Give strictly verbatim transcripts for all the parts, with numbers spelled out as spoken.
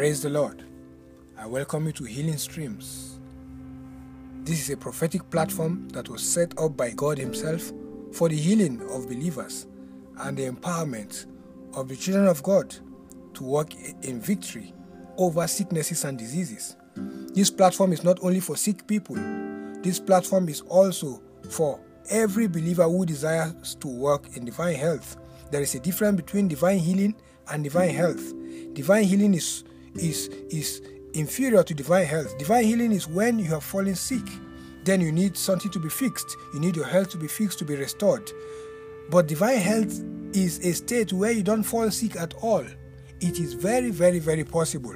Praise the Lord. I welcome you to Healing Streams. This is a prophetic platform that was set up by God Himself for the healing of believers and the empowerment of the children of God to walk in victory over sicknesses and diseases. This platform is not only for sick people. This platform is also for every believer who desires to walk in divine health. There is a difference between divine healing and divine health. Divine healing is is is inferior to divine health. Divine healing is when you have fallen sick. Then you need something to be fixed. You need your health to be fixed, to be restored. But divine health is a state where you don't fall sick at all. It is very, very, very possible.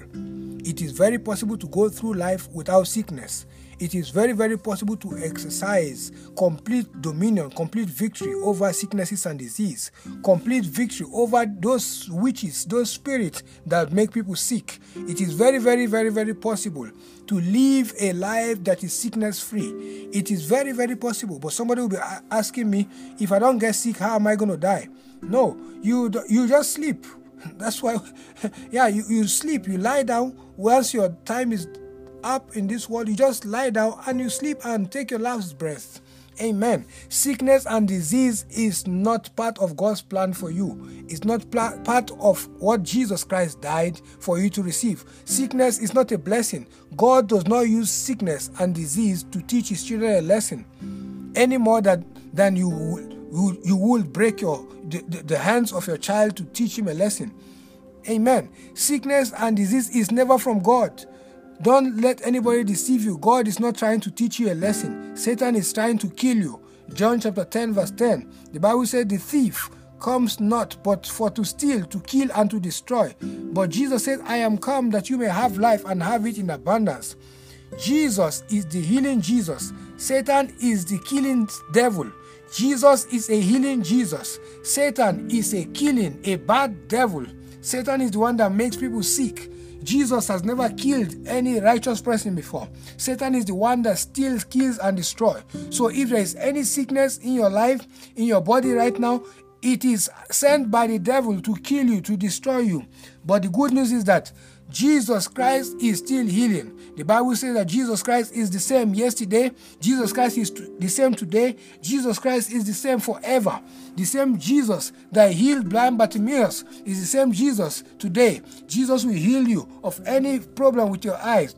It is very possible to go through life without sickness. It is very, very possible to exercise complete dominion, complete victory over sicknesses and disease, complete victory over those witches, those spirits that make people sick. It is very, very, very, very possible to live a life that is sickness-free. It is very, very possible. But somebody will be asking me, if I don't get sick, how am I going to die? No, you, you just sleep. That's why, yeah, you, you sleep, you lie down, once your time is up in this world, you just lie down and you sleep and take your last breath. Amen. Sickness and disease is not part of God's plan for you. It's not pla- part of what Jesus Christ died for you to receive. Sickness is not a blessing. God does not use sickness and disease to teach His children a lesson any more than, than you would. You, you will break your the, the hands of your child to teach him a lesson. Amen. Sickness and disease is never from God. Don't let anybody deceive you. God is not trying to teach you a lesson. Satan is trying to kill you. John chapter ten verse ten. The Bible said the thief comes not but for to steal, to kill, and to destroy. But Jesus said, I am come that you may have life and have it in abundance. Jesus is the healing Jesus. Satan is the killing devil. Jesus is a healing Jesus. Satan is a killing, a bad devil. Satan is the one that makes people sick. Jesus has never killed any righteous person before. Satan is the one that steals, kills, and destroys. So if there is any sickness in your life, in your body right now, it is sent by the devil to kill you, to destroy you. But the good news is that Jesus Christ is still healing. The Bible says that Jesus Christ is the same yesterday. Jesus Christ is the same today. Jesus Christ is the same forever. The same Jesus that healed blind Bartimaeus is the same Jesus today. Jesus will heal you of any problem with your eyes.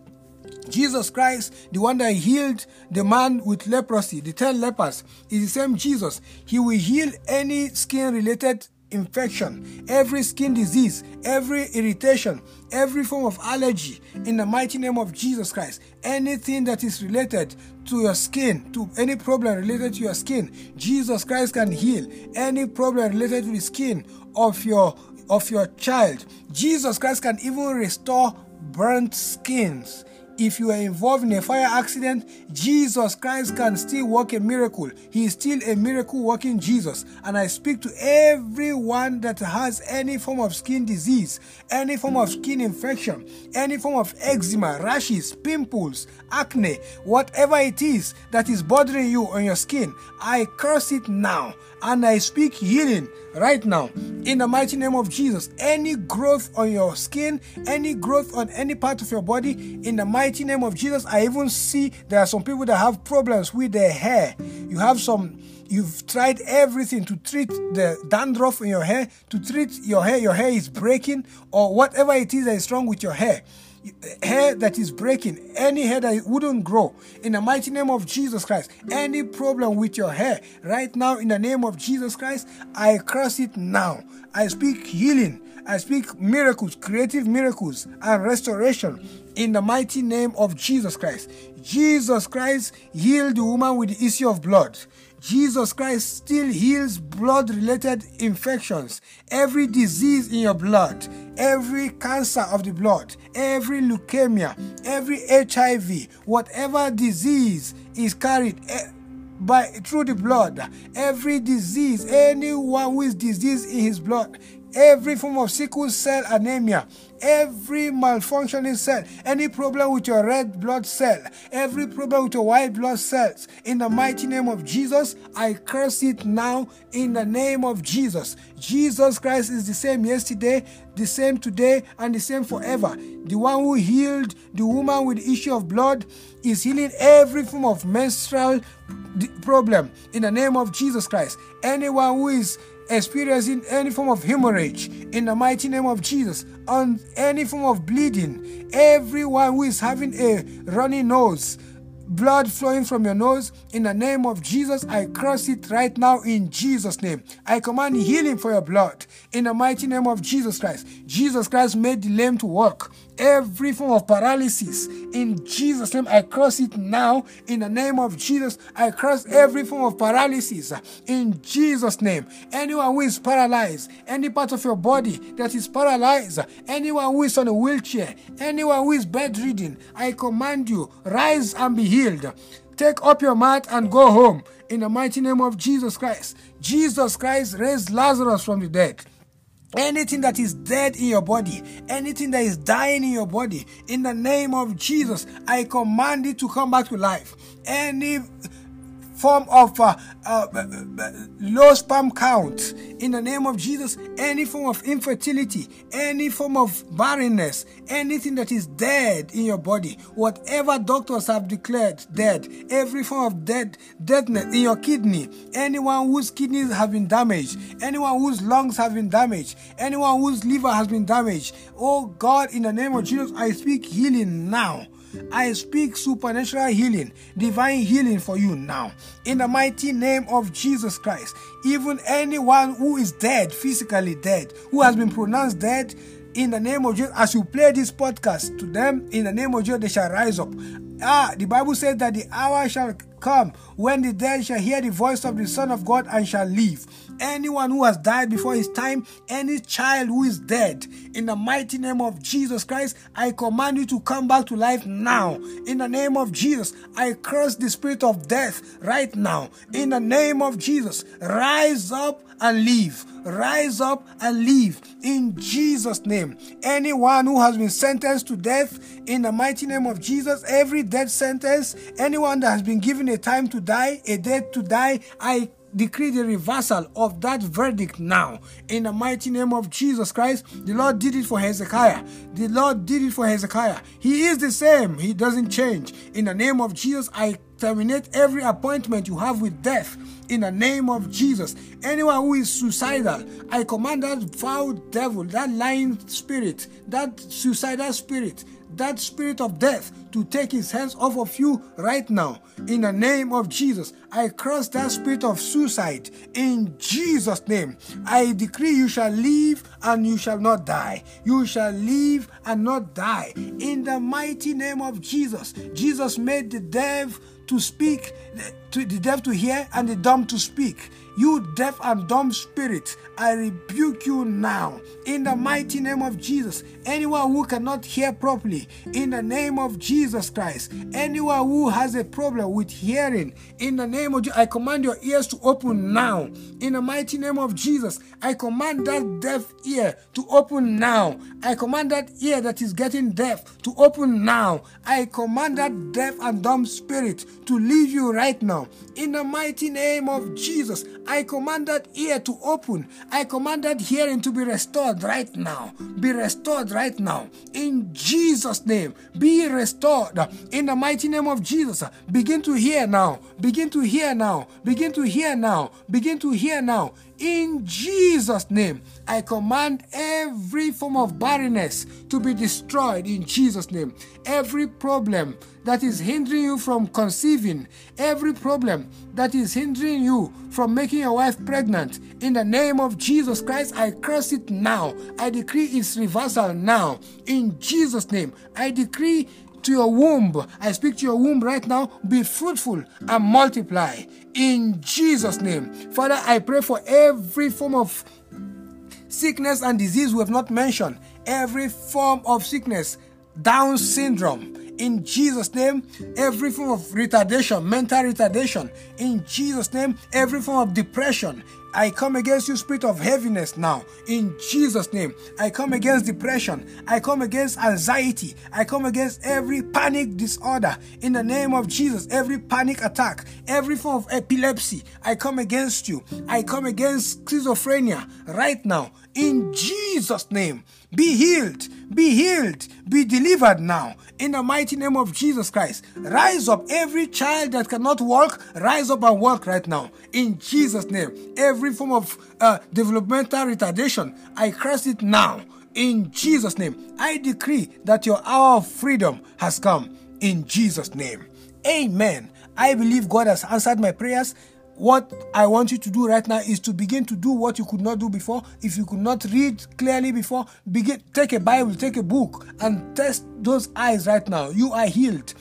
Jesus Christ, the one that healed the man with leprosy, the ten lepers, is the same Jesus. He will heal any skin-related infection, every skin disease, every irritation, every form of allergy, in the mighty name of Jesus Christ. Anything that is related to your skin, to any problem related to your skin, Jesus Christ can heal. Any problem related to the skin of your of your child, Jesus Christ can even restore burnt skins. If you are involved in a fire accident, Jesus Christ can still work a miracle. He is still a miracle working Jesus. And I speak to everyone that has any form of skin disease, any form of skin infection, any form of eczema, rashes, pimples, acne, whatever it is that is bothering you on your skin, I curse it now. And I speak healing right now in the mighty name of Jesus. Any growth on your skin, any growth on any part of your body, in the mighty name of Jesus. I even see there are some people that have problems with their hair. You have some, you've tried everything to treat the dandruff in your hair, to treat your hair. Your hair is breaking, or whatever it is that is wrong with your hair. Hair that is breaking, any hair that wouldn't grow, in the mighty name of Jesus Christ. Any problem with your hair right now, in the name of Jesus Christ, I curse it now. I speak healing. I speak miracles, creative miracles and restoration in the mighty name of Jesus Christ. Jesus Christ healed the woman with the issue of blood. Jesus Christ still heals blood-related infections. Every disease in your blood, every cancer of the blood, every leukemia, every H I V, whatever disease is carried by through the blood, every disease, anyone who is diseased in his blood, every form of sickle cell anemia, every malfunctioning cell, any problem with your red blood cell, every problem with your white blood cells, in the mighty name of Jesus, I curse it now in the name of Jesus. Jesus Christ is the same yesterday, the same today, and the same forever. The one who healed the woman with the issue of blood is healing every form of menstrual problem in the name of Jesus Christ. Anyone who is experiencing any form of hemorrhage in the mighty name of Jesus, on any form of bleeding, everyone who is having a runny nose, blood flowing from your nose, in the name of Jesus, I cross it right now in Jesus' name. I command healing for your blood in the mighty name of Jesus Christ. Jesus Christ made the lame to walk. Every form of paralysis, in Jesus' name, I cross it now. In the name of Jesus, I cross every form of paralysis. In Jesus' name, anyone who is paralyzed, any part of your body that is paralyzed, anyone who is on a wheelchair, anyone who is bedridden, I command you, rise and be healed. Take up your mat and go home. In the mighty name of Jesus Christ. Jesus Christ raised Lazarus from the dead. Anything that is dead in your body, anything that is dying in your body, in the name of Jesus, I command it to come back to life. Any form of uh, uh, low sperm count, in the name of Jesus, any form of infertility, any form of barrenness, anything that is dead in your body, whatever doctors have declared dead, every form of dead, deadness in your kidney, anyone whose kidneys have been damaged, anyone whose lungs have been damaged, anyone whose liver has been damaged, oh God, in the name of Jesus, I speak healing now. I speak supernatural healing, divine healing for you now. In the mighty name of Jesus Christ, even anyone who is dead, physically dead, who has been pronounced dead, in the name of Jesus, as you play this podcast to them, in the name of Jesus, they shall rise up. Ah, the Bible says that the hour shall come when the dead shall hear the voice of the Son of God and shall live. Anyone who has died before his time, any child who is dead, in the mighty name of Jesus Christ, I command you to come back to life now. In the name of Jesus, I curse the spirit of death right now. In the name of Jesus, rise up and live. Rise up and live in Jesus' name. Anyone who has been sentenced to death, in the mighty name of Jesus, every death sentence, anyone that has been given a time to die, a date to die, I decree the reversal of that verdict now. In the mighty name of Jesus Christ, the Lord did it for Hezekiah. The Lord did it for Hezekiah. He is the same. He doesn't change. In the name of Jesus, I terminate every appointment you have with death. In the name of Jesus, anyone who is suicidal, I command that foul devil, that lying spirit, that suicidal spirit, that spirit of death to take his hands off of you right now. In the name of Jesus, I cross that spirit of suicide in Jesus' name. I decree you shall live and you shall not die. You shall live and not die. In the mighty name of Jesus, Jesus made the deaf to speak, to the deaf to hear, and the dumb to speak. You deaf and dumb spirit, I rebuke you now. In the mighty name of Jesus, anyone who cannot hear properly, in the name of Jesus Christ, anyone who has a problem with hearing, in the name of Jesus, I command your ears to open now. In the mighty name of Jesus, I command that deaf ear to open now. I command that ear that is getting deaf to open now. I command that deaf and dumb spirit to leave you right now. In the mighty name of Jesus, I command that ear to open. I command that hearing to be restored right now. Be restored right now. In Jesus' name, be restored. In the mighty name of Jesus, begin to hear now. Begin to hear now. Begin to hear now. Begin to hear now. In Jesus' name, I command every form of barrenness to be destroyed in Jesus' name. Every problem that is hindering you from conceiving, every problem that is hindering you from making your wife pregnant, in the name of Jesus Christ, I curse it now. I decree its reversal now. In Jesus' name, I decree to your womb, I speak to your womb right now, be fruitful and multiply in Jesus' name. Father, I pray for every form of sickness and disease we have not mentioned, every form of sickness, Down syndrome, in Jesus' name, every form of retardation, mental retardation, in Jesus' name, every form of depression, I come against you, spirit of heaviness, now in Jesus' name. I come against depression. I come against anxiety. I come against every panic disorder in the name of Jesus. Every panic attack, every form of epilepsy, I come against you. I come against schizophrenia right now in Jesus' name. Be healed, be healed, be delivered now in the mighty name of Jesus Christ. Rise up, every child that cannot walk, rise up and walk right now in Jesus' name. Every form of uh, developmental retardation, I curse it now in Jesus' name. I decree that your hour of freedom has come in Jesus' name. Amen. I believe God has answered my prayers. What I want you to do right now is to begin to do what you could not do before. If you could not read clearly before, begin, take a Bible, take a book, and test those eyes right now. You are healed.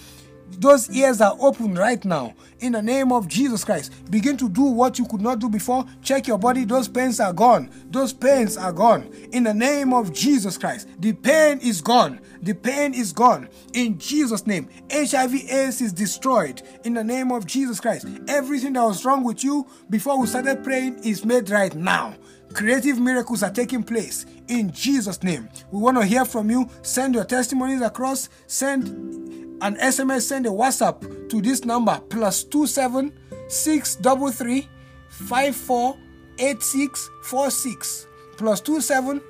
Those ears are open right now in the name of Jesus Christ. Begin to do what you could not do before. Check your body. Those pains are gone. Those pains are gone in the name of Jesus Christ. The pain is gone. The pain is gone in Jesus' name. H I V AIDS is destroyed in the name of Jesus Christ. Everything that was wrong with you before we started praying is made right now. Creative miracles are taking place in Jesus' name. We want to hear from you. Send your testimonies across. Send an S M S, send a WhatsApp to this number, plus two seven six three three five four eight six four six, plus two seven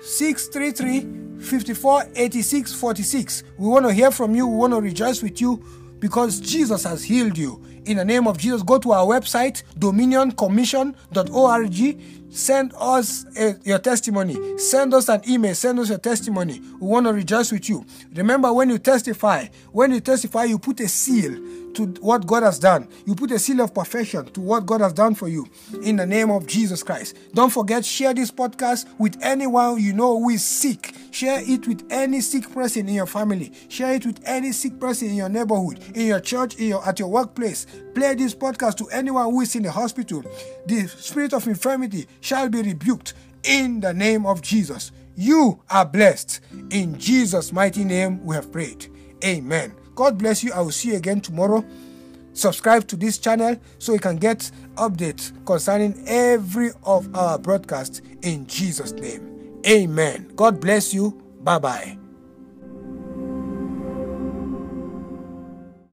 six three three five four eight six four six. We want to hear from you. We want to rejoice with you because Jesus has healed you. In the name of Jesus, go to our website, dominion commission dot org. Send us a, your testimony. Send us an email. Send us your testimony. We want to rejoice with you. Remember, when you testify, when you testify, you put a seal to what God has done. You put a seal of perfection to what God has done for you. In the name of Jesus Christ. Don't forget, share this podcast with anyone you know who is sick. Share it with any sick person in your family. Share it with any sick person in your neighborhood, in your church, in your, at your workplace. Play this podcast to anyone who is in the hospital. The spirit of infirmity shall be rebuked in the name of Jesus. You are blessed. In Jesus' mighty name we have prayed. Amen. God bless you. I will see you again tomorrow. Subscribe to this channel so you can get updates concerning every of our broadcasts in Jesus' name. Amen. God bless you. Bye-bye.